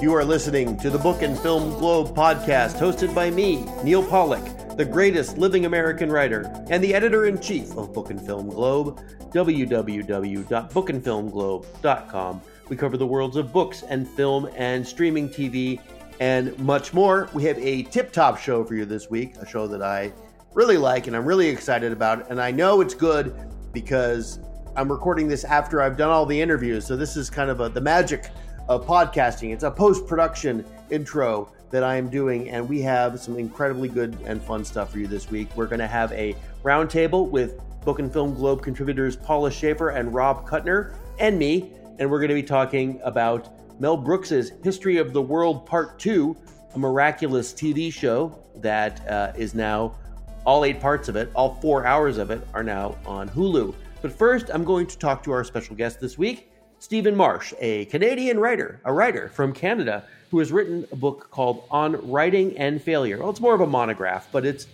You are listening to the Book and Film Globe podcast, hosted by me, Neal Pollack, the greatest living American writer and the editor-in-chief of Book and Film Globe, www.bookandfilmglobe.com. We cover the worlds of books and film and streaming TV and much more. We have a tip-top show for you this week, a show that I really like and I'm really excited about. And I know it's good because I'm recording this after I've done all the interviews. So this is kind of the magic of podcasting. It's a post-production intro that I am doing, and we have some incredibly good and fun stuff for you this week. We're going to have a roundtable with Book and Film Globe contributors Paula Shaffer and Rob Kutner and me, and we're going to be talking about Mel Brooks's History of the World Part 2, a miraculous TV show that is now, all 8 parts of it, all 4 hours of it, are now on Hulu. But first, I'm going to talk to our special guest this week, Stephen Marche, a Canadian writer, a writer from Canada, who has written a book called On Writing and Failure. Well, it's more of a monograph, but it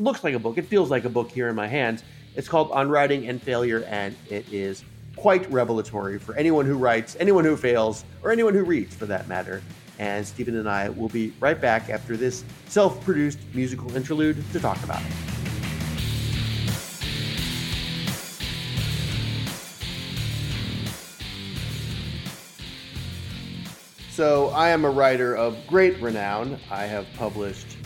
looks like a book. It feels like a book here in my hands. It's called On Writing and Failure, and it is quite revelatory for anyone who writes, anyone who fails, or anyone who reads, for that matter. And Stephen and I will be right back after this self-produced musical interlude to talk about it. So I am a writer of great renown. I have published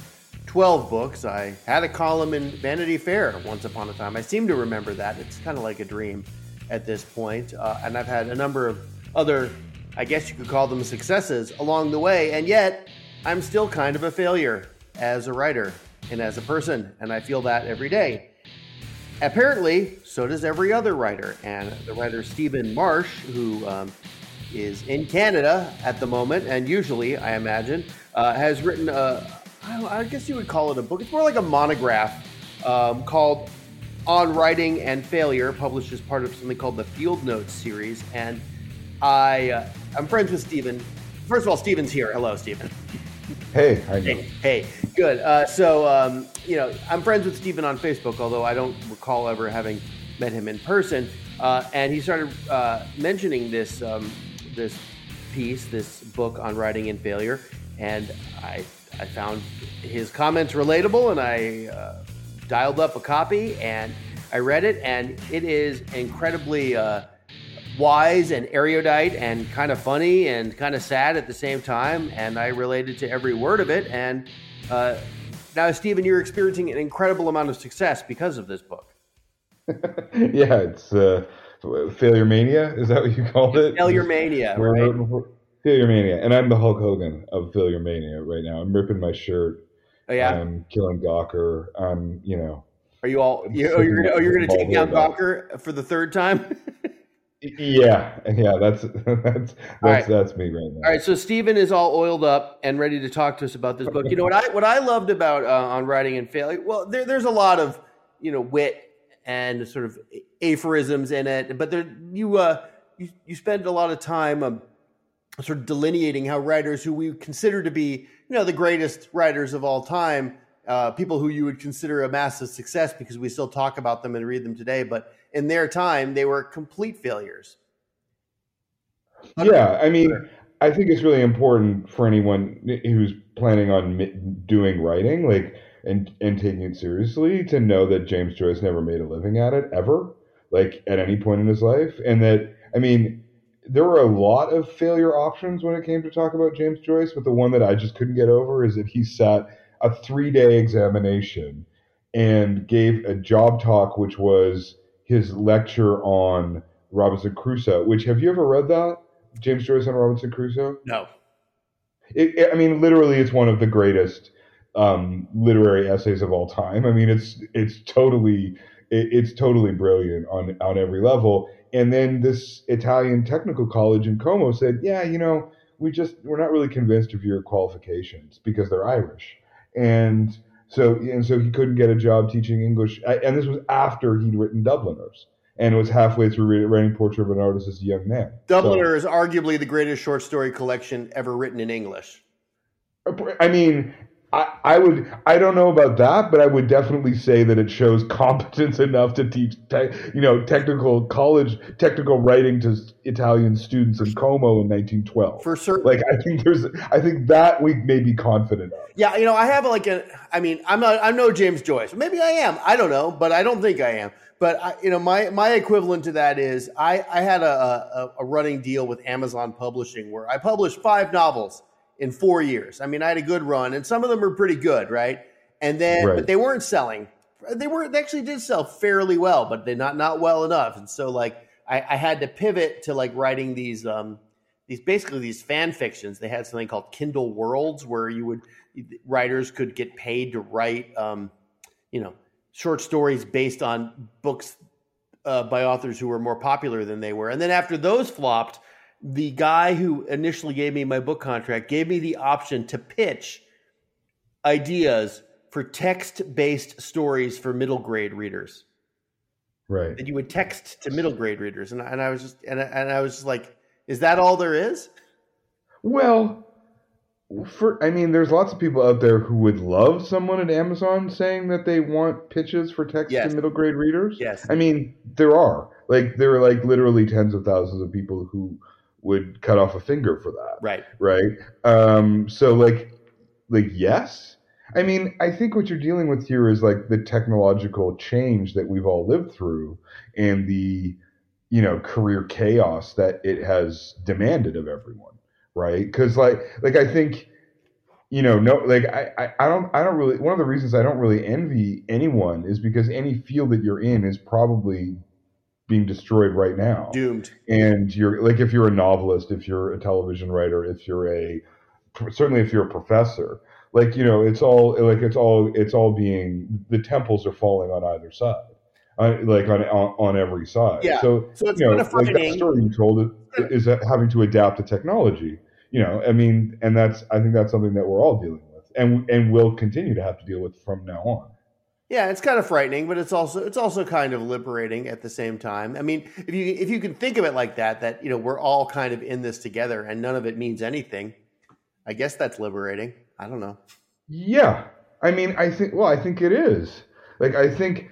12 books. I had a column in Vanity Fair once upon a time. I seem to remember that. It's kind of like a dream at this point. And I've had a number of other, I guess you could call them successes along the way. And yet I'm still kind of a failure as a writer and as a person. And I feel that every day. Apparently, so does every other writer. And the writer Stephen Marche, who is in Canada at the moment, and usually, I imagine, has written I guess you would call it a book. It's more like a monograph called On Writing and Failure, published as part of something called the Field Notes series. And I'm friends with Stephen. First of all, Stephen's here. Hello, Stephen. Hey, how are you? Hey, good. So I'm friends with Stephen on Facebook, although I don't recall ever having met him in person. And he started mentioning this piece, this book on writing and failure, and I found his comments relatable, and I dialed up a copy, and I read it, and it is incredibly wise and erudite and kind of funny and kind of sad at the same time, and I related to every word of it. And now, Stephen, you're experiencing an incredible amount of success because of this book. Yeah, it's... Failure mania, is that what you called it? Failure mania, right? Failure mania, and I'm the Hulk Hogan of failure mania right now. I'm ripping my shirt. Oh yeah, I'm killing Gawker. I'm, you know. Are you all? You're going to take down Gawker for the third time? yeah. That's me right now. All right, so Stephen is all oiled up and ready to talk to us about this book. You know what I loved about On Writing and Failure. Well, there's a lot of wit and sort of aphorisms in it, but there, you spend a lot of time sort of delineating how writers who we consider to be the greatest writers of all time, people who you would consider a massive success because we still talk about them and read them today, but in their time they were complete failures. Yeah, I mean, I think it's really important for anyone who's planning on doing writing, like, and taking it seriously, to know that James Joyce never made a living at it ever, like at any point in his life. And that, I mean, there were a lot of failure options when it came to talk about James Joyce, but the one that I just couldn't get over is that he sat a 3-day examination and gave a job talk, which was his lecture on Robinson Crusoe, which, have you ever read that? James Joyce on Robinson Crusoe? No. Literally, it's one of the greatest literary essays of all time. I mean, it's totally brilliant on every level. And then this Italian technical college in Como said, yeah, we're not really convinced of your qualifications because they're Irish. And so he couldn't get a job teaching English. And this was after he'd written Dubliners and was halfway through writing Portrait of an Artist as a Young Man. Dubliner is arguably the greatest short story collection ever written in English. I mean, I don't know about that, but I would definitely say that it shows competence enough to teach, technical writing to Italian students in Como in 1912. For certain. Like, I think that we may be confident of. Yeah, I have I'm no James Joyce. Maybe I am. I don't know, but I don't think I am. But my equivalent to that is I had a running deal with Amazon Publishing where I published 5 novels in 4 years. I had a good run, and some of them were pretty good, right? And then, But they weren't selling. They actually did sell fairly well, but they're not well enough. And so, I had to pivot to writing these fan fictions. They had something called Kindle Worlds, where writers could get paid to write, short stories based on books by authors who were more popular than they were. And then after those flopped, the guy who initially gave me my book contract gave me the option to pitch ideas for text-based stories for middle grade readers. Right. And you would text to middle grade readers, and I was just like, is that all there is? Well, there's lots of people out there who would love someone at Amazon saying that they want pitches for text to middle grade readers. Yes. There are. There are literally tens of thousands of people who would cut off a finger for that. Right. Right. So yes. I think what you're dealing with here is the technological change that we've all lived through and the, career chaos that it has demanded of everyone. Right. Cause I think, I don't really, one of the reasons I don't really envy anyone is because any field that you're in is probably being destroyed right now. Doomed. And you're if you're a novelist, if you're a television writer, if you're a professor, the temples are falling on either side, on every side. Yeah. So it's kind of frightening. That story you told is having to adapt to technology. And I think that's something that we're all dealing with, and will continue to have to deal with from now on. Yeah, it's kind of frightening, but it's also kind of liberating at the same time. If you can think of it like that, that we're all kind of in this together, and none of it means anything. I guess that's liberating. I don't know. Yeah, I think it is. I think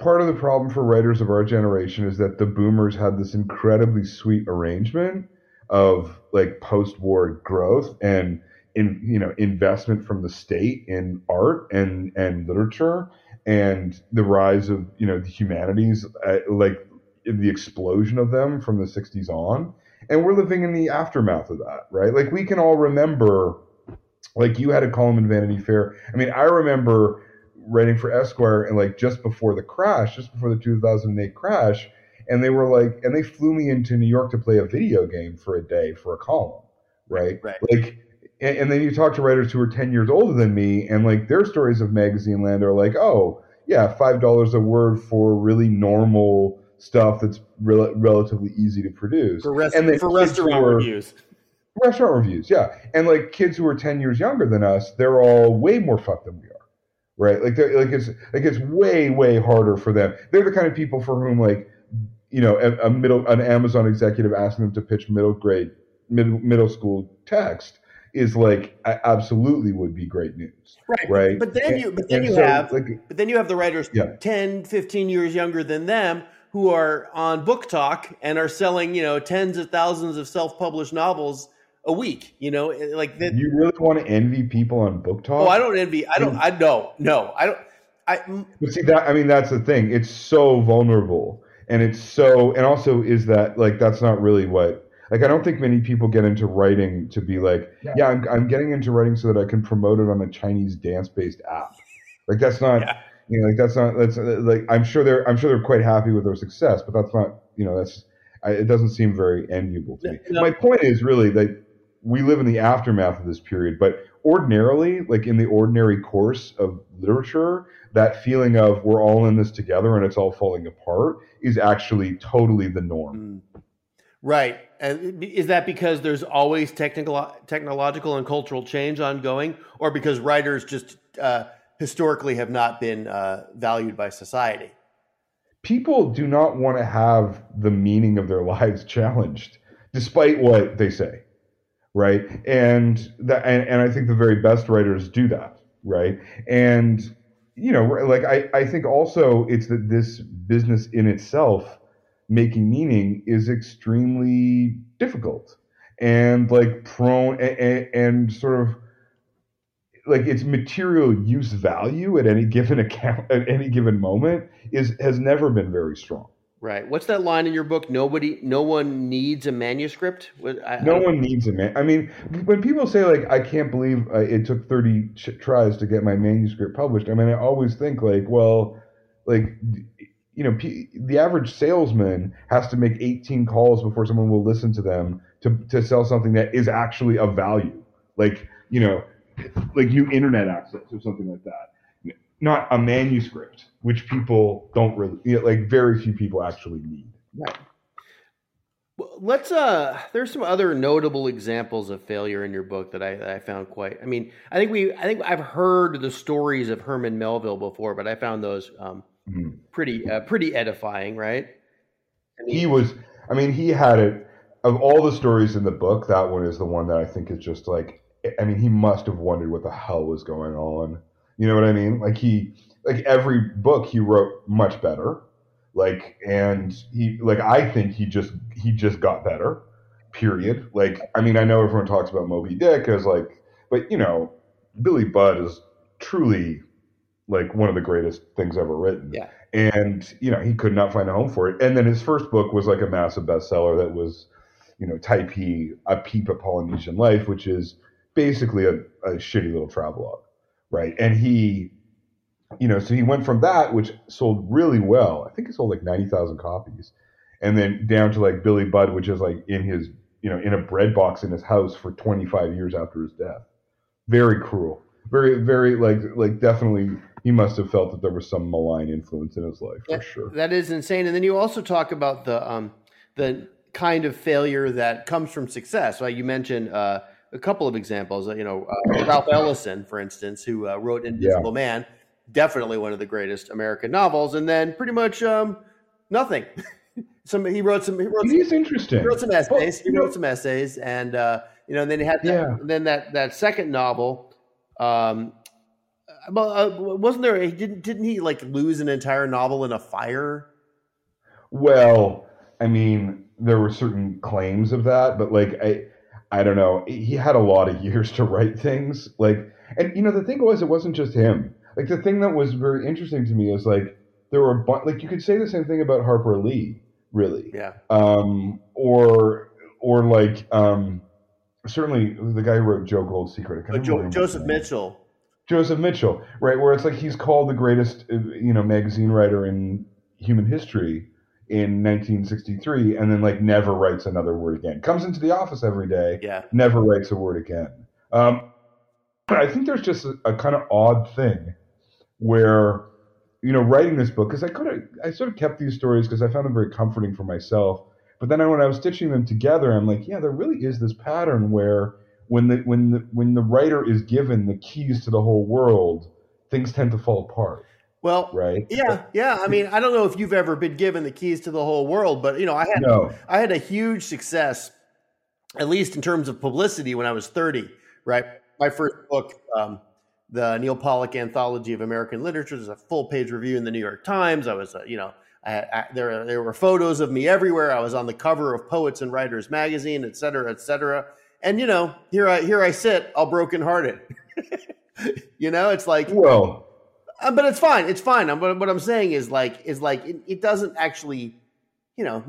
part of the problem for writers of our generation is that the boomers had this incredibly sweet arrangement of post-war growth and investment from the state in art and literature and the rise of the humanities, the explosion of them from the 60s on, and we're living in the aftermath of that, right? We can all remember, you had a column in Vanity Fair. I remember writing for Esquire and just before the 2008 crash, and they were and they flew me into New York to play a video game for a day for a column, right? And then you talk to writers who are 10 years older than me, and their stories of magazine land are oh yeah, $5 a word for really normal stuff that's relatively easy to produce. For restaurant reviews. Restaurant reviews, yeah. And kids who are 10 years younger than us, they're all way more fucked than we are, right? It's way, way harder for them. They're the kind of people for whom an Amazon executive asking them to pitch middle school text is absolutely would be great news. Right. Right. But then you have the writers 10, 15 years younger than them who are on Book Talk and are selling, tens of thousands of self-published novels a week, that. You really want to envy people on Book Talk? Oh, I don't. But see that, that's the thing. It's so vulnerable, and also is that that's not really what. I don't think many people get into writing to be I'm getting into writing so that I can promote it on a Chinese dance-based app. That's not, I'm sure they're quite happy with their success, but that's not, it doesn't seem very enviable to me. No. My point is really we live in the aftermath of this period, but ordinarily, in the ordinary course of literature, that feeling of we're all in this together and it's all falling apart is actually totally the norm. Mm. Right. And is that because there's always technological and cultural change ongoing, or because writers just historically have not been valued by society? People do not want to have the meaning of their lives challenged, despite what they say, right? And I think the very best writers do that, right? And, you know, like I think also it's that this business in itself, making meaning, is extremely difficult and like prone and sort of like its material use value at any given account at any given moment has never been very strong. Right. What's that line in your book? No one needs a manuscript. I mean, when people say like, I can't believe it took 30 tries to get my manuscript published. I mean, I always think like, well, like, you know, the average salesman has to make 18 calls before someone will listen to them to sell something that is actually of value. Like, you know, like new internet access or something like that. Not a manuscript, which people don't really, you know, like very few people actually need. Right. Well, there's some other notable examples of failure in your book that I found quite, I mean, I think I've heard the stories of Herman Melville before, but I found those pretty edifying, right? I mean, he had it, of all the stories in the book, that one is the one that I think is just like, I mean, he must have wondered what the hell was going on. You know what I mean? Like every book he wrote much better. Like, and he, like, I think he just got better, period. Like, I mean, I know everyone talks about Moby Dick as like, but you know, Billy Budd is truly like one of the greatest things ever written. Yeah. And, you know, he could not find a home for it. And then his first book was like a massive bestseller that was, you know, Type E, A Peep at Polynesian Life, which is basically a shitty little travelogue, right? And he, you know, so he went from that, which sold really well. I think it sold like 90,000 copies. And then down to like Billy Budd, which is like in his, you know, in a bread box in his house for 25 years after his death. Very cruel. Very, very like definitely he must have felt that there was some malign influence in his life for sure. That is insane. And then you also talk about the kind of failure that comes from success, right? You mentioned, a couple of examples, you know, Ralph Ellison, for instance, who wrote Invisible Man, definitely one of the greatest American novels, and then pretty much nothing. He wrote some essays. And you know, and then he had that second novel. Wasn't there? Didn't he like lose an entire novel in a fire? Well, I mean, there were certain claims of that, but like I don't know. He had a lot of years to write things. Like, and you know, the thing was, it wasn't just him. Like, the thing that was very interesting to me is like, there were, like, you could say the same thing about Harper Lee, really. Yeah. Or like, certainly the guy who wrote Joe Gold's Secret. Joseph Mitchell. Joseph Mitchell, right? Where it's like, he's called the greatest, you know, magazine writer in human history in 1963, and then like never writes another word again. Comes into the office every day, never writes a word again. But I think there's just a kind of odd thing where, you know, writing this book, because I sort of kept these stories because I found them very comforting for myself. But then when I was stitching them together, I'm like, yeah, there really is this pattern where when the writer is given the keys to the whole world, things tend to fall apart. Well, right. Yeah. I mean, I don't know if you've ever been given the keys to the whole world, but you know, I had a huge success, at least in terms of publicity, when I was 30. Right, my first book, the Neal Pollack Anthology of American Literature, was a full-page review in the New York Times. I was, you know, there were photos of me everywhere. I was on the cover of Poets and Writers magazine, et cetera, et cetera. And you know, here I sit, all brokenhearted. You know, it's like, whoa. But it's fine. It's fine. What I'm saying is like it doesn't actually, you know,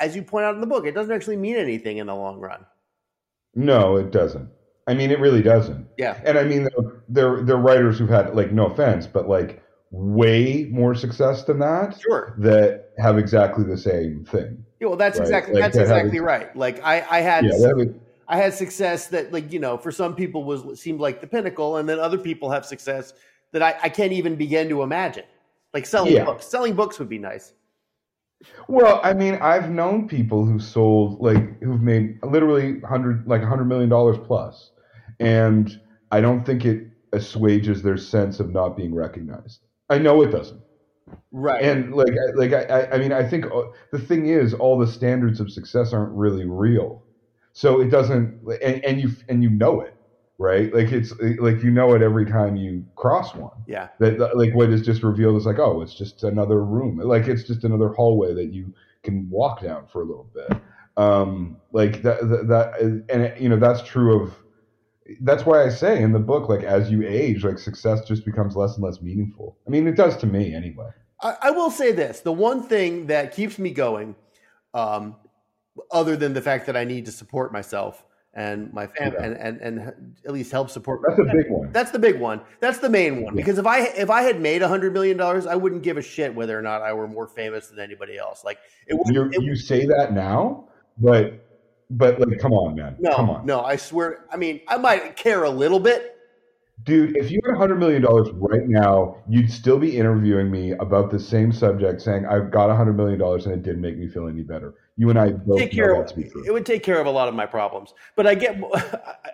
as you point out in the book, it doesn't actually mean anything in the long run. No, it doesn't. I mean, it really doesn't. Yeah. And I mean, there are writers who've had, like, no offense, but like way more success than that. Sure. That have exactly the same thing. Yeah. Well, that's right? That's exactly right. Like I had success that, like, you know, for some people seemed like the pinnacle, and then other people have success that I can't even begin to imagine. Like selling books. Selling books would be nice. Well, I mean, I've known people who've made literally $100 million plus. And I don't think it assuages their sense of not being recognized. I know it doesn't. Right. And I mean, I think the thing is, all the standards of success aren't really real. So it doesn't, and you know it, right? Like it's like, you know it every time you cross one. Yeah. That like what is just revealed is like, oh, it's just another room. Like it's just another hallway that you can walk down for a little bit. Like that, and you know, that's true of, that's why I say in the book, like as you age, like success just becomes less and less meaningful. I mean, it does to me anyway. I will say this. The one thing that keeps me going, other than the fact that I need to support myself and my family, yeah, and at least help support. That's a big one. That's the big one. That's the main one. Yeah. Because if I had made $100 million, I wouldn't give a shit whether or not I were more famous than anybody else. Like you say that now, but like, come on, man. No, come on. No, I swear. I mean, I might care a little bit. Dude, if you had $100 million right now, you'd still be interviewing me about the same subject saying, I've got $100 million and it didn't make me feel any better. You and I both know that to be true. It would take care of a lot of my problems. But I get,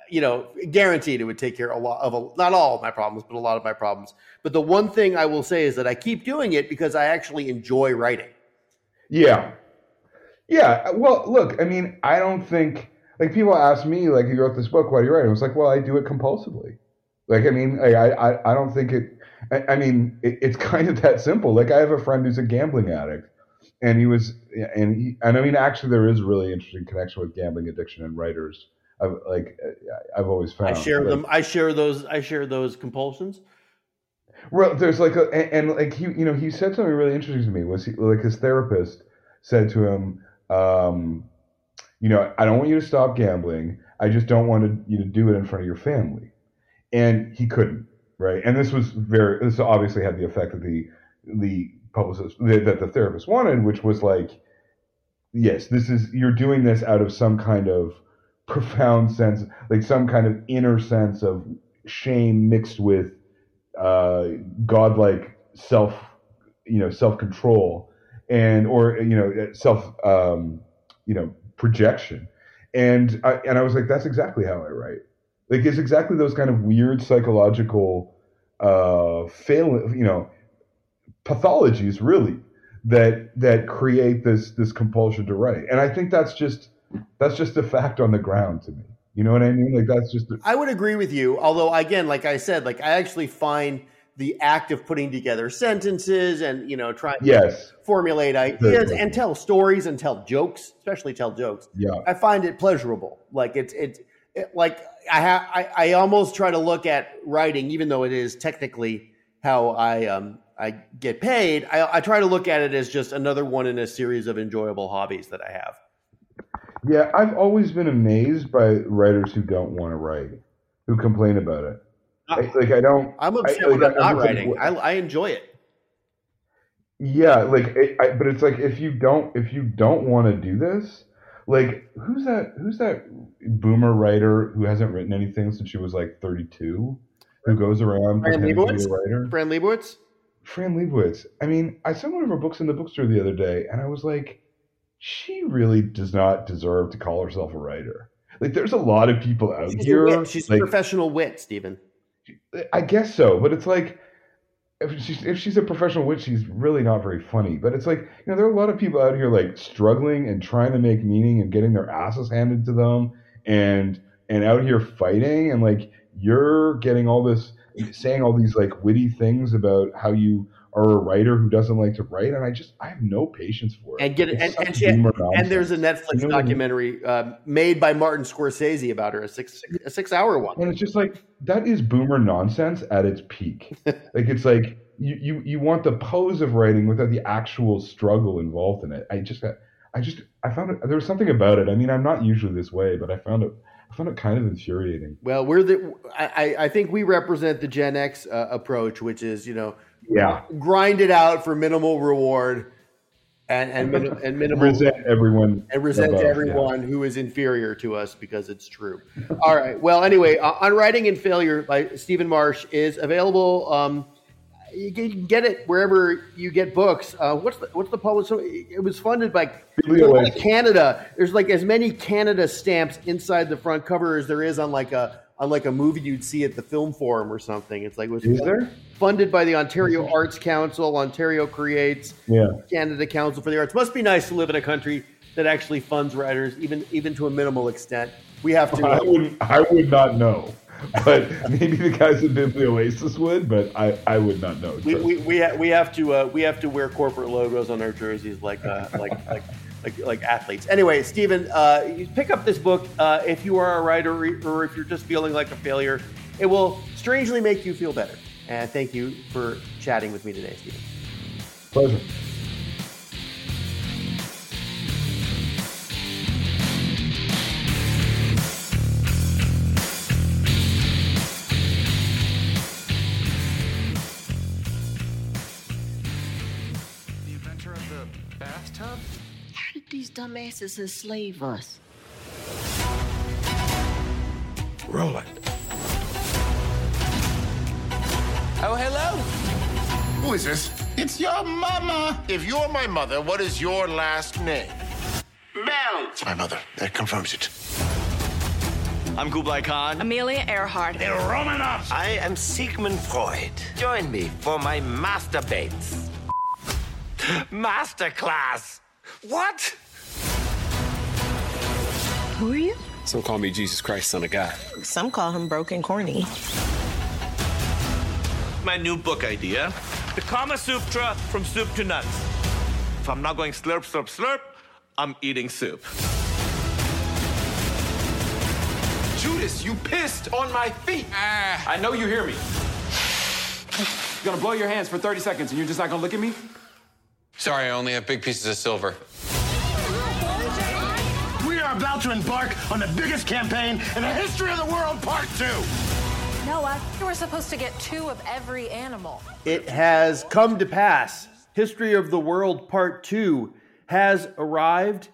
you know, guaranteed it would take care of not all of my problems, but a lot of my problems. But the one thing I will say is that I keep doing it because I actually enjoy writing. Yeah. Yeah. Well, look, I mean, I don't think, like people ask me, like, you wrote this book, why do you write it? I was like, well, I do it compulsively. Like, I mean, I don't think it, I mean, it's kind of that simple. Like I have a friend who's a gambling addict and I mean, actually there is really interesting connection with gambling addiction and writers. I've always found. I share those compulsions. Well, there's like, he said something really interesting to me was his therapist said to him, you know, I don't want you to stop gambling. I just don't want you to do it in front of your family. And he couldn't, right? And this obviously had the effect that the publicist, that the therapist wanted, which was like, yes, you're doing this out of some kind of profound sense, like some kind of inner sense of shame mixed with godlike self-control or self projection. And I was like, that's exactly how I write. Like it's exactly those kind of weird psychological pathologies really that create this compulsion to write. And I think that's just a fact on the ground to me. You know what I mean? Like that's just I would agree with you, although again, like I said, like I actually find the act of putting together sentences and trying to formulate ideas and tell stories and tell jokes, especially tell jokes. Yeah. I find it pleasurable. Like I almost try to look at writing, even though it is technically how I get paid. I try to look at it as just another one in a series of enjoyable hobbies that I have. Yeah, I've always been amazed by writers who don't want to write, who complain about it. I'm upset with not writing. I enjoy it. Yeah, but it's like if you don't want to do this. Like who's that boomer writer who hasn't written anything since she was like 32, who goes around pretending to be a writer? Fran Lebowitz. I mean, I saw one of her books in the bookstore the other day and I was like, she really does not deserve to call herself a writer. Like there's a lot of people out here. She's a professional wit, Stephen. I guess so, but it's like if she's a professional witch, she's really not very funny. But it's like, there are a lot of people out here like struggling and trying to make meaning and getting their asses handed to them and out here fighting. And like, you're getting all this, saying all these like witty things about how you are a writer who doesn't like to write. And I have no patience for it. And there's a Netflix documentary made by Martin Scorsese about her, a 6-hour one. And it's just like, that is boomer nonsense at its peak. Like it's like you want the pose of writing without the actual struggle involved in it. I found it, there was something about it. I mean, I'm not usually this way, but I found it kind of infuriating. Well, I think we represent the Gen X approach, which is, grind it out for minimal reward and minimal resent everyone who is inferior to us because it's true. All right. Well, anyway, On Writing and Failure by Stephen Marche is available. You can get it wherever you get books. What's the publisher? It was funded by Canada. There's like as many Canada stamps inside the front cover as there is on like a movie you'd see at the Film Forum or something. It's like funded by the Ontario Arts Council, Ontario Creates, Canada Council for the Arts. Must be nice to live in a country that actually funds writers, even to a minimal extent. We have to. I would not know, but maybe the guys at Biblioasis would. But I would not know. We have to wear corporate logos on our jerseys like athletes. Anyway, Stephen, pick up this book if you are a writer or if you're just feeling like a failure. It will strangely make you feel better. And thank you for chatting with me today, Stephen. Pleasure. The adventure of the bathtub? How did these dumbasses enslave us? Roll it. Oh, hello. Who is this? It's your mama. If you're my mother, what is your last name? Mel. My mother. That confirms it. I'm Kublai Khan. Amelia Earhart. The Romanovs. I am Sigmund Freud. Join me for my masturbates. Masterclass. What? Who are you? Some call me Jesus Christ, Son of God. Some call him broken corny. My new book idea, the Kama Sutra from soup to nuts. If I'm not going slurp, slurp, slurp, I'm eating soup. Judas, you pissed on my feet. I know you hear me. You're gonna blow your hands for 30 seconds and you're just not gonna look at me? Sorry, I only have big pieces of silver. We are about to embark on the biggest campaign in the history of the world, Part 2. Noah, you were supposed to get 2 of every animal. It has come to pass. History of the World Part 2 has arrived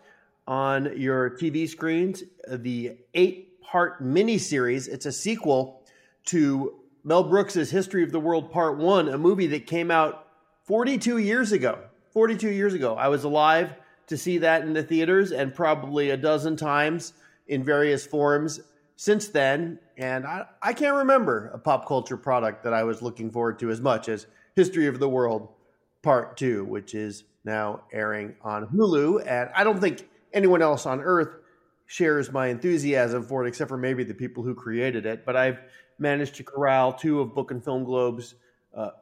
on your TV screens. The 8-part miniseries. It's a sequel to Mel Brooks' History of the World Part 1, a movie that came out 42 years ago. 42 years ago. I was alive to see that in the theaters and probably a dozen times in various forms since then, and I can't remember a pop culture product that I was looking forward to as much as History of the World Part 2, which is now airing on Hulu. And I don't think anyone else on earth shares my enthusiasm for it, except for maybe the people who created it. But I've managed to corral 2 of Book and Film Globe's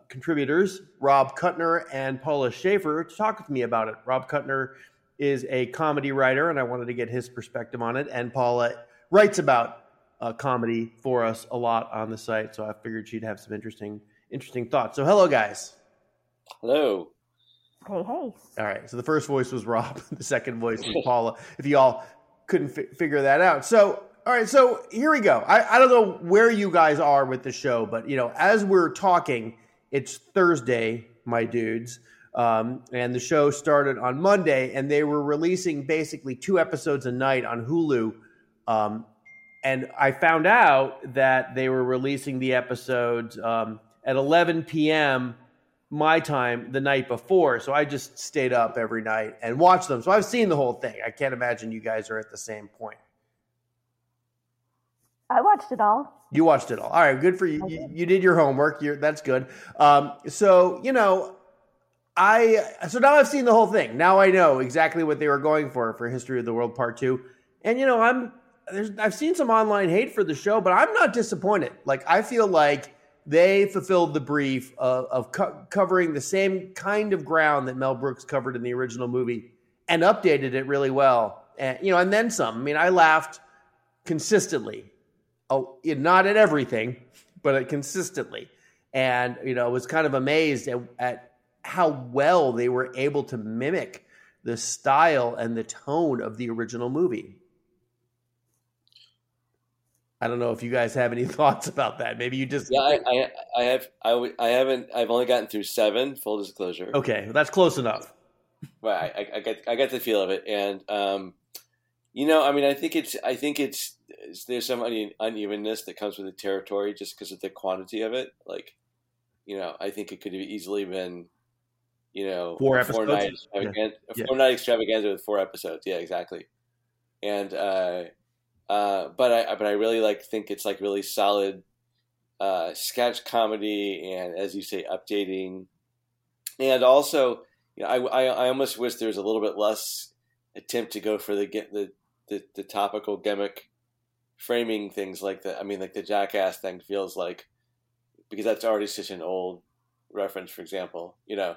contributors, Rob Kutner and Paula Shaffer, to talk with me about it. Rob Kutner is a comedy writer, and I wanted to get his perspective on it. And Paula writes about comedy for us a lot on the site, so I figured she'd have some interesting thoughts. So hello, guys. Hello. Hey, hey. All right, so the first voice was Rob. The second voice was Paula, if you all couldn't figure that out. So, all right, so here we go. I don't know where you guys are with the show, but, you know, as we're talking, it's Thursday, my dudes, and the show started on Monday, and they were releasing basically 2 episodes a night on Hulu. And I found out that they were releasing the episodes at 11 p.m. my time the night before. So I just stayed up every night and watched them. So I've seen the whole thing. I can't imagine you guys are at the same point. I watched it all. You watched it all. All right. Good for you. You did your homework. That's good. So, you know, so now I've seen the whole thing. Now I know exactly what they were going for History of the World Part 2. And, you know, I've seen some online hate for the show, but I'm not disappointed. Like, I feel like they fulfilled the brief of covering the same kind of ground that Mel Brooks covered in the original movie and updated it really well. And, you know, and then some. I mean, I laughed consistently. Oh, not at everything, but consistently. And, you know, I was kind of amazed at how well they were able to mimic the style and the tone of the original movie. I don't know if you guys have any thoughts about that. Maybe you just... Yeah, I have. I haven't. I've only gotten through 7. Full disclosure. Okay, well, that's close enough. Right, I get the feel of it, and you know, I mean, I think it's. There's some unevenness that comes with the territory, just because of the quantity of it. Like, you know, I think it could have easily been, you know, 4 episodes. A four-night extravaganza with 4 episodes. Yeah, exactly, and. But I really think it's like really solid sketch comedy, and as you say, updating, and also, you know, I almost wish there was a little bit less attempt to go for the topical gimmick framing things like that. I mean, like the Jackass thing feels like, because that's already such an old reference, for example, you know.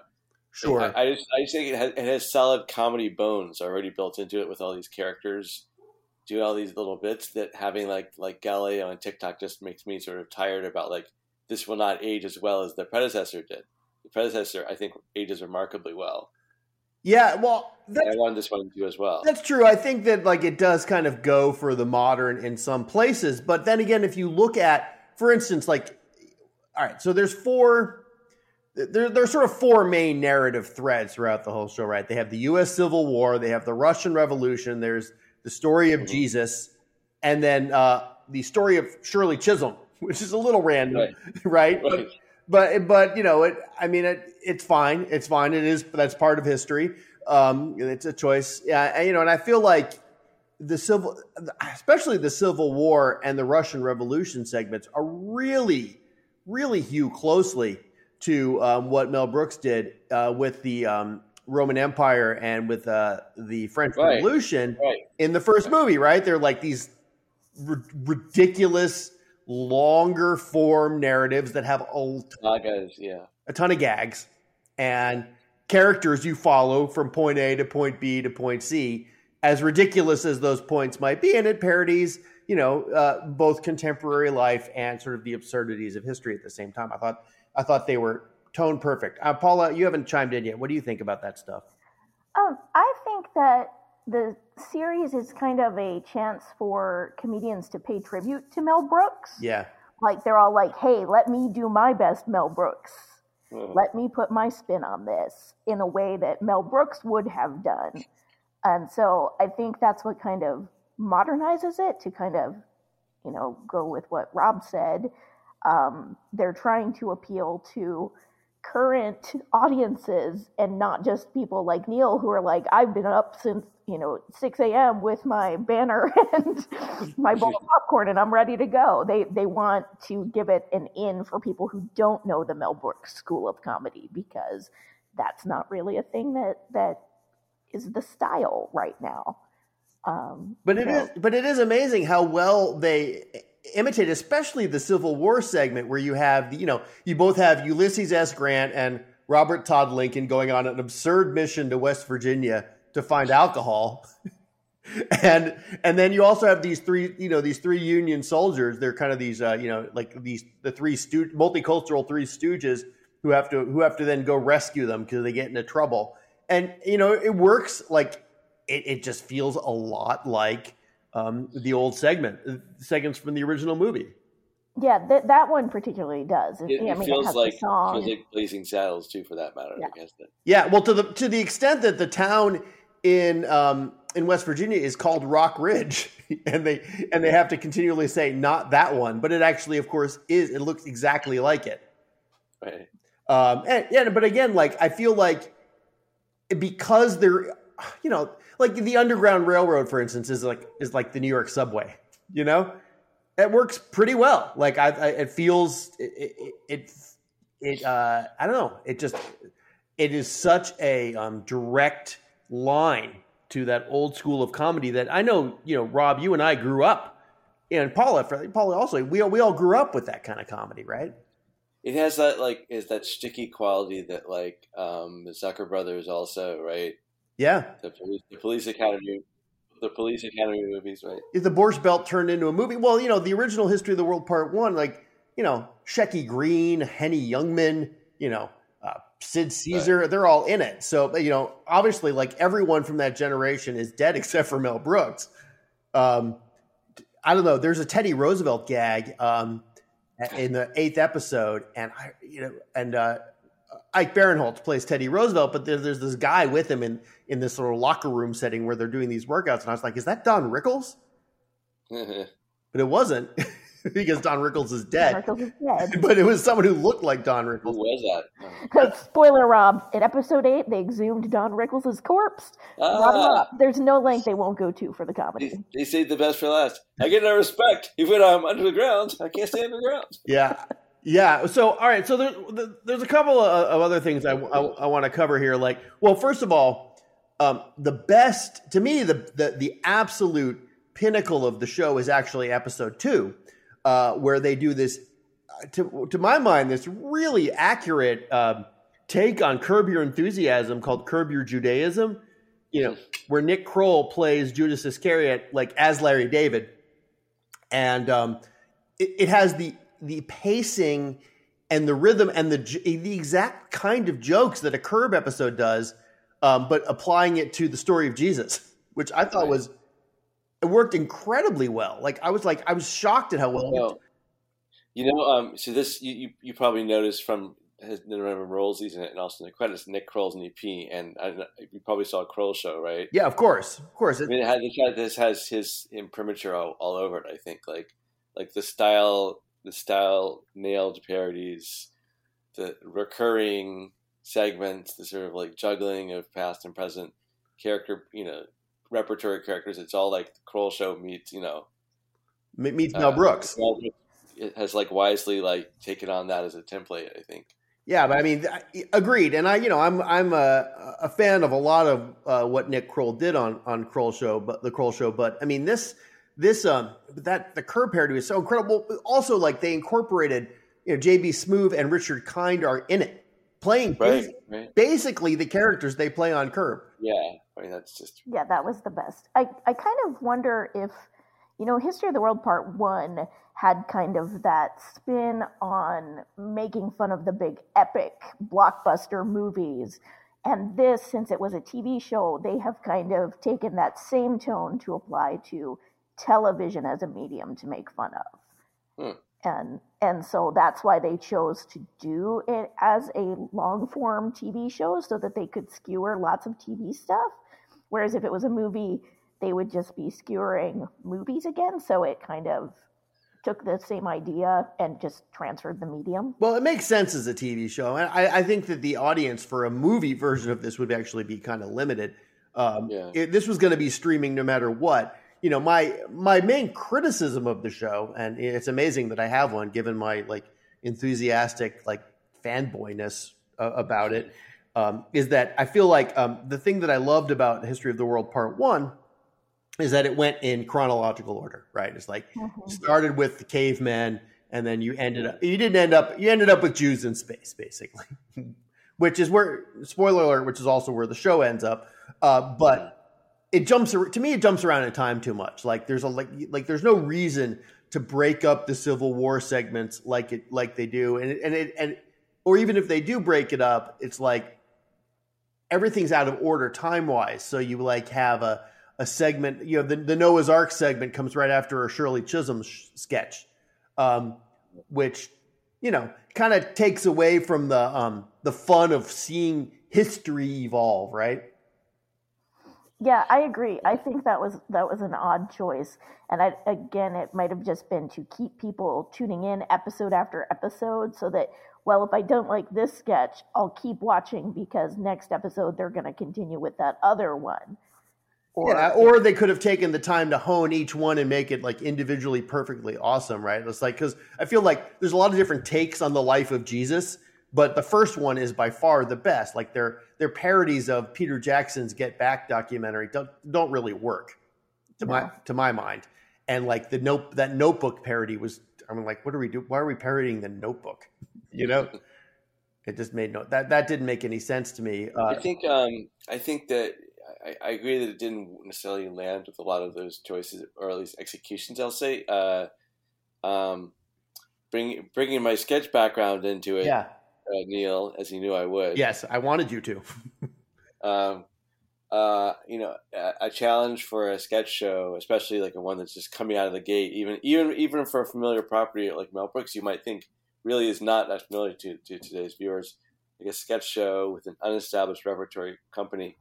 Sure. I just think it has solid comedy bones already built into it, with all these characters do all these little bits that having like Galileo on TikTok just makes me sort of tired about, like, this will not age as well as the predecessor did. The predecessor, I think, ages remarkably well. Yeah, well, I wanted this one to do as well. That's true. I think that like it does kind of go for the modern in some places, but then again, if you look at, for instance, like, all right, so there's four. There's sort of four main narrative threads throughout the whole show, right? They have the U.S. Civil War, they have the Russian Revolution, there's the story of Jesus, and then the story of Shirley Chisholm, which is a little random, right? But you know, it's fine. It is, that's part of history. It's a choice. Yeah, and, you know, and I feel like especially the Civil War and the Russian Revolution segments are really, really hew closely to what Mel Brooks did with the Roman Empire and with the French Revolution in the first movie. Right, they're like these ridiculous, longer form narratives that have a ton of gags and characters you follow from point A to point B to point C, as ridiculous as those points might be. And it parodies, you know, both contemporary life and sort of the absurdities of history at the same time. I thought they were tone perfect. Paula, you haven't chimed in yet. What do you think about that stuff? I think that the series is kind of a chance for comedians to pay tribute to Mel Brooks. Yeah. Like, they're all like, hey, let me do my best Mel Brooks. Mm-hmm. Let me put my spin on this in a way that Mel Brooks would have done. And so I think that's what kind of modernizes it, to kind of, you know, go with what Rob said. They're trying to appeal to current audiences and not just people like Neal who are like, I've been up since, you know, 6 a.m. with my banner and my bowl of popcorn and I'm ready to go. They want to give it an in for people who don't know the Mel Brooks School of Comedy, because that's not really a thing that is the style right now. But it is amazing how well they imitate, especially the Civil War segment, where you have, you know, you both have Ulysses S. Grant and Robert Todd Lincoln going on an absurd mission to West Virginia to find alcohol. and then you also have these three Union soldiers. They're kind of these, you know, like the three multicultural three stooges who have to then go rescue them because they get into trouble. And, you know, it works. Like, it just feels a lot like the old segments from the original movie. Yeah, that one particularly does. It feels like Blazing Saddles too, for that matter. Yeah. I guess. Yeah, well, to the extent that the town in West Virginia is called Rock Ridge, and they have to continually say not that one, but it actually, of course, is. It looks exactly like it. Right. But again, like, I feel like because they're, you know, like the Underground Railroad, for instance, is like the New York subway, you know, it works pretty well. Like, it feels, I don't know. It is such a direct line to that old school of comedy that I know, you know, Rob, you and I grew up, and Paula also, we all grew up with that kind of comedy, right? It has that, like, is that sticky quality that, like, the Zucker Brothers also, right? Yeah, the Police Academy movies, right? The Borscht Belt turned into a movie. Well, you know, the original History of the World Part 1, like, you know, Shecky Green, Henny Youngman, you know, Sid Caesar, right. They're all in it. So, you know, obviously, like, everyone from that generation is dead except for Mel Brooks. I don't know. There's a Teddy Roosevelt gag in the 8th episode, and Ike Barinholtz plays Teddy Roosevelt, but there's this guy with him in this sort of locker room setting where they're doing these workouts. And I was like, is that Don Rickles? But it wasn't, because Don Rickles is dead. Don Rickles is dead. But it was someone who looked like Don Rickles. Who was that? Spoiler, Rob. In episode 8, they exhumed Don Rickles' corpse. There's no length they won't go to for the comedy. They saved the best for last. I get no respect. He went under the ground. I can't stay underground. Yeah. Yeah. So, all right. So there's a couple of other things I want to cover here. Like, well, first of all, The best, to me, the absolute pinnacle of the show is actually episode 2, where they do this, to my mind, this really accurate take on Curb Your Enthusiasm called Curb Your Judaism, you know, where Nick Kroll plays Judas Iscariot, like, as Larry David. And it has the pacing and the rhythm and the exact kind of jokes that a Curb episode does, but applying it to the story of Jesus, which I thought was, it worked incredibly well. Like, I was shocked at how well it worked. You know, so this, you probably noticed from his November roles, he's in it, and also in the credits, Nick Kroll's an EP, and you probably saw Kroll Show, right? Yeah, of course. I mean, this has his imprimatur all over it. I think like the style nailed parodies, the recurring segments, the sort of like juggling of past and present character, you know, repertory characters. It's all like the Kroll Show meets, you know, meets Mel Brooks. Mel Brooks. It has like wisely like taken on that as a template, I think. Yeah, but I mean, agreed. And I'm a fan of a lot of what Nick Kroll did on Kroll Show, but the Kroll Show. But I mean, that the Curb parody is so incredible. Also, like, they incorporated, you know, J.B. Smoove and Richard Kind are in it, playing basically the characters they play on Curb. Yeah, I mean, that's just that was the best. I kind of wonder if, you know, History of the World Part 1 had kind of that spin on making fun of the big epic blockbuster movies. And this, since it was a TV show, they have kind of taken that same tone to apply to television as a medium to make fun of. And so that's why they chose to do it as a long-form TV show, so that they could skewer lots of TV stuff. Whereas if it was a movie, they would just be skewering movies again. So it kind of took the same idea and just transferred the medium. Well, it makes sense as a TV show. And I think that the audience for a movie version of this would actually be kind of limited. This was going to be streaming no matter what. You know, my main criticism of the show, and it's amazing that I have one given my like enthusiastic like fanboyness about it, is that I feel like the thing that I loved about History of the World Part 1 is that it went in chronological order, right? It's like started with the cavemen, and then you ended up with Jews in space, basically, which is where, spoiler alert, which is also where the show ends up. But it jumps around in time too much. Like there's no reason to break up the Civil War segments like they do. Or even if they do break it up, it's like everything's out of order time wise. So you like have a segment, you know, the Noah's Ark segment comes right after a Shirley Chisholm sketch, which, you know, kind of takes away from the fun of seeing history evolve, right? Yeah, I agree. I think that was an odd choice, and again, it might have just been to keep people tuning in episode after episode, so that, well, if I don't like this sketch, I'll keep watching because next episode they're going to continue with that other one. Or they could have taken the time to hone each one and make it like individually perfectly awesome, right? It's like, because I feel like there's a lot of different takes on the life of Jesus, but the first one is by far the best. Like their parodies of Peter Jackson's Get Back documentary don't really work to my mind, and like that Notebook parody was, I mean, like, what are we doing? Why are we parodying the Notebook? You know, it just made that didn't make any sense to me. I think that. I agree that it didn't necessarily land with a lot of those choices, or at least executions, I'll say. Bringing my sketch background into it, Neal, as he knew I would. Yes, I wanted you to. You know, a challenge for a sketch show, especially like one that's just coming out of the gate, even for a familiar property like Mel Brooks, you might think really is not that familiar to today's viewers. Like a sketch show with an unestablished repertory company.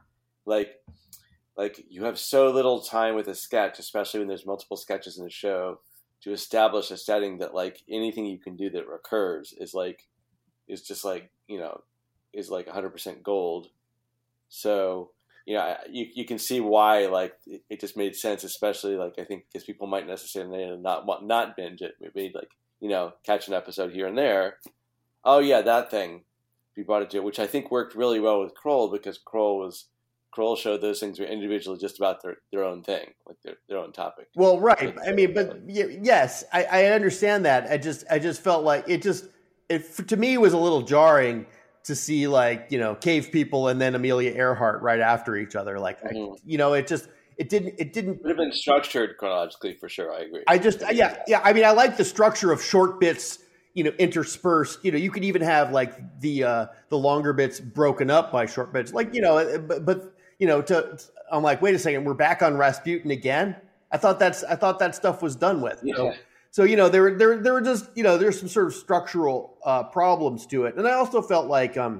Like you have so little time with a sketch, especially when there's multiple sketches in the show, to establish a setting that like anything you can do that recurs is just like 100% gold. So, you know, you can see why like it just made sense, especially like I think because people might necessarily not binge it. Maybe like, you know, catch an episode here and there. Oh yeah, that thing we brought it to, which I think worked really well with Kroll because Kroll was Kroll Show, those things were individually just about their own thing, like their own topic. Well, right. I mean, but yes, I understand that. I just felt like it to me was a little jarring to see, like, you know, cave people and then Amelia Earhart right after each other. Like, mm-hmm. It didn't. It would have been structured chronologically for sure. I agree. Yeah. I mean, I like the structure of short bits, you know, interspersed. You know, you could even have like the longer bits broken up by short bits. Like, you know, but you know, I'm like, wait a second, we're back on Rasputin again. I thought that stuff was done with. Yeah. So you know, there were just, you know, there's some sort of structural problems to it, and I also felt like you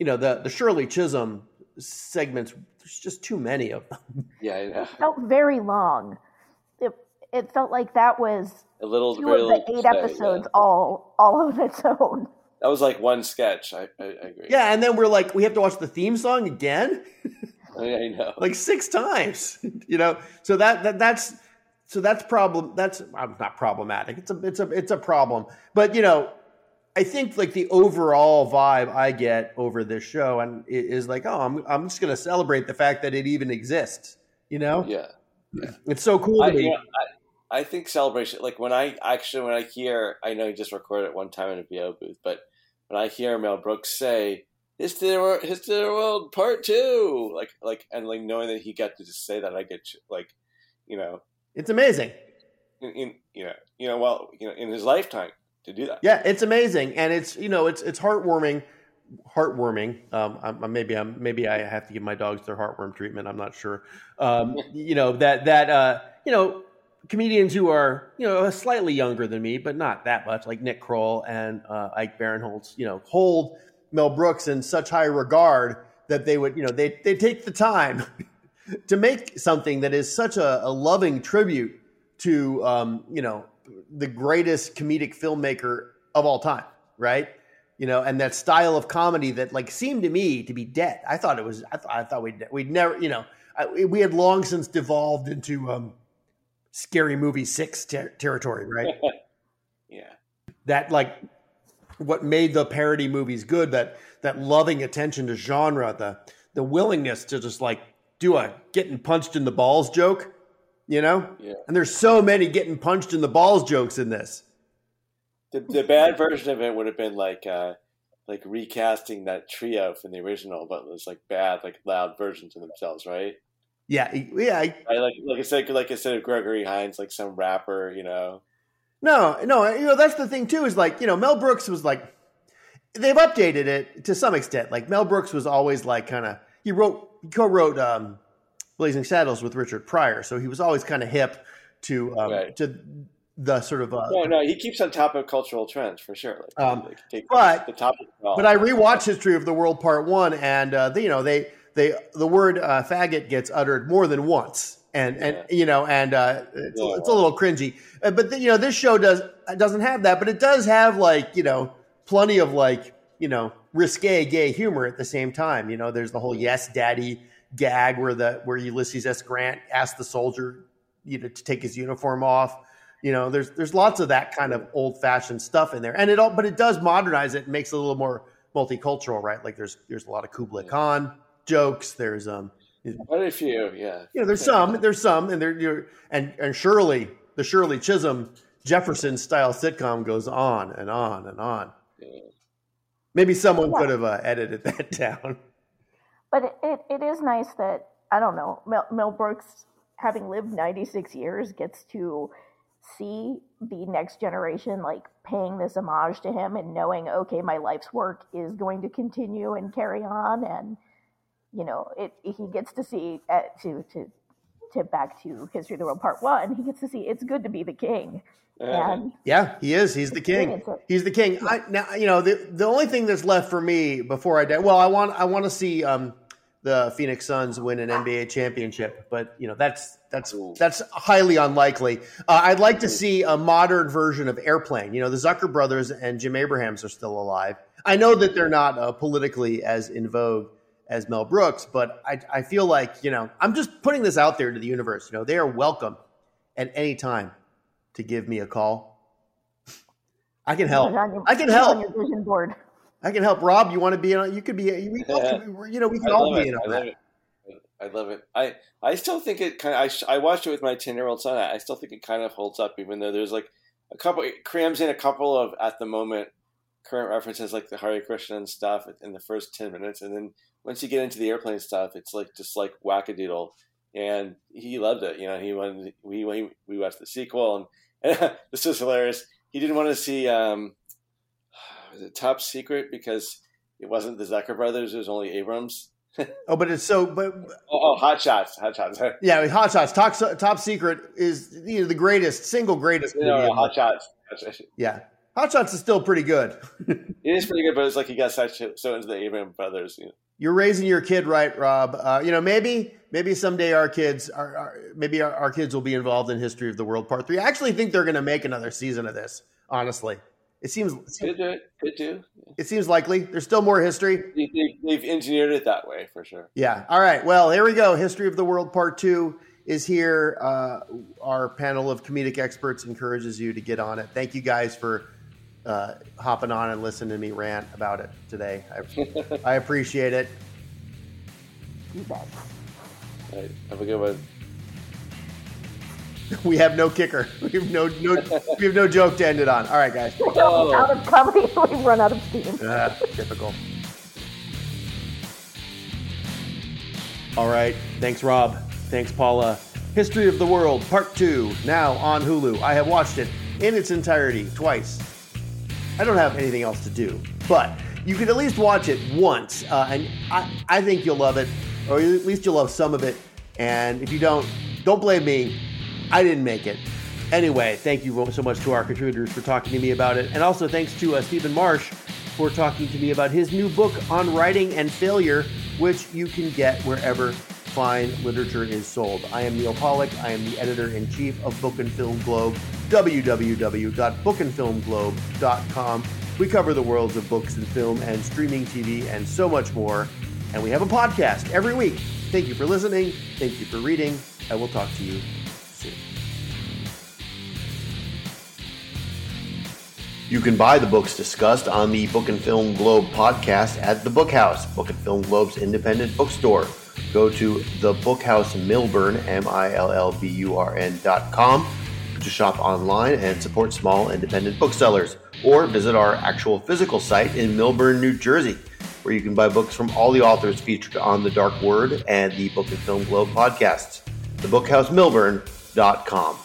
know, the Shirley Chisholm segments, there's just too many of them. Yeah, I know. It felt very long. It felt like that was a little two of the 8 episodes, yeah, all on its own. That was like one sketch. I agree. Yeah, and then we're like, we have to watch the theme song again. I know, like 6 times. You know, so that's problem. That's not problematic. It's a problem. But you know, I think like the overall vibe I get over this show and is like, oh, I'm just gonna celebrate the fact that it even exists. You know? Yeah. It's so cool to me. You know, I think celebration. Like when I hear, I know he just recorded it one time in a VO booth, but when I hear Mel Brooks say, "History of the World Part 2," and knowing that he got to just say that, I get like, you know. It's amazing. In his lifetime to do that. Yeah, it's amazing, and it's heartwarming. Maybe I have to give my dogs their heartworm treatment. I'm not sure. Comedians who are, you know, slightly younger than me, but not that much, like Nick Kroll and Ike Barinholtz, you know, hold Mel Brooks in such high regard that they would, you know, they take the time to make something that is such a loving tribute to, you know, the greatest comedic filmmaker of all time, right? You know, and that style of comedy that like seemed to me to be dead. I thought we'd never, you know, we had long since devolved into Scary Movie 6 territory, right? Yeah. That like what made the parody movies good, that loving attention to genre, the willingness to just like, do a getting punched in the balls joke, you know? Yeah. And there's so many getting punched in the balls jokes in this. The bad version of it would have been like recasting that trio from the original, but it was like bad, like loud versions of themselves, right? Yeah, yeah. Like I said, Gregory Hines, like some rapper, you know? No, you know, that's the thing too, is like, you know, Mel Brooks was like, they've updated it to some extent. Like Mel Brooks was always like kind of, he co-wrote Blazing Saddles with Richard Pryor, so he was always kind of hip to right, to the sort of he keeps on top of cultural trends for sure. Like, but the topic, but I rewatched History of the World Part 1, and the word faggot gets uttered more than once, and you know, and it's a little cringy. But you know, this show doesn't have that, but it does have like, you know, plenty of like, you know, risque gay humor at the same time. You know, there's the whole "yes, daddy" gag where Ulysses S. Grant asked the soldier, you know, to take his uniform off. You know, there's lots of that kind of old fashioned stuff in there, and it does modernize it and makes it a little more multicultural, right? Like there's a lot of Kublai Khan jokes. There's quite a few, yeah. You know, there's some, and Shirley, the Shirley Chisholm Jefferson style sitcom goes on and on and on. Yeah. Maybe someone could have edited that down. But it is nice that, I don't know, Mel Brooks, having lived 96 years, gets to see the next generation like paying this homage to him and knowing, okay, my life's work is going to continue and carry on. And, you know, he gets to see, to tip back to History of the World Part 1, he gets to see It's Good to Be the King. Yeah, he is. He's the king. He's the king. Now, you know, the only thing that's left for me before I die, well, I want to see the Phoenix Suns win an NBA championship, but you know, that's highly unlikely. I'd like to see a modern version of Airplane. You know, the Zucker Brothers and Jim Abrahams are still alive. I know that they're not politically as in vogue as Mel Brooks, but I feel like, you know, I'm just putting this out there to the universe. You know, they are welcome at any time to give me a call. I can help. Your vision board. I can help. Rob, you want to be in? You could be. You know, we can all be in on that. I love it. I still think it kind of, I watched it with my 10-year-old son. I still think it kind of holds up, even though there's like a couple, it crams in a couple of, at the moment, current references like the Hare Krishna stuff in the first 10 minutes. And then once you get into the airplane stuff, it's like, just like wackadoodle. And he loved it. You know, he wanted, we watched the sequel and this was hilarious. He didn't want to see, was it Top Secret? Because it wasn't the Zucker Brothers. It was only Abrams. Oh, but it's so. But Hot Shots. Yeah, Hot Shots. Top Secret is the greatest, single greatest. No, Hot Shots. Yeah, Hot Shots is still pretty good. It is pretty good, but it's like he got so into the Abrams Brothers. You know. You're raising your kid right, Rob. Maybe someday our kids our kids will be involved in History of the World Part 3. I actually think they're going to make another season of this. Honestly. It seems It seems likely. There's still more history. They've engineered it that way for sure. Yeah. All right. Well, here we go. History of the World Part 2 is here. Our panel of comedic experts encourages you to get on it. Thank you guys for hopping on and listening to me rant about it today. I appreciate it. You bet. All right. Have a good one. We have no kicker. We have no joke to end it on. All right, guys. We've run out of steam. Typical. All right. Thanks, Rob. Thanks, Paula. History of the World, Part 2, now on Hulu. I have watched it in its entirety twice. I don't have anything else to do, but you can at least watch it once, and I think you'll love it, or at least you'll love some of it. And if you don't blame me. I didn't make it. Anyway, thank you so much to our contributors for talking to me about it. And also thanks to Stephen Marche for talking to me about his new book, On Writing and Failure, which you can get wherever fine literature is sold. I am Neal Pollack. I am the editor-in-chief of Book and Film Globe, www.bookandfilmglobe.com. We cover the worlds of books and film and streaming TV and so much more. And we have a podcast every week. Thank you for listening. Thank you for reading. I will talk to you. You can buy the books discussed on the Book and Film Globe podcast at The Bookhouse, Book and Film Globe's independent bookstore. Go to The Bookhouse Milburn, millburn.com to shop online and support small independent booksellers, or visit our actual physical site in Milburn, New Jersey, where you can buy books from all the authors featured on The Dark Word and the Book and Film Globe podcasts. TheBookhouseMilburn.com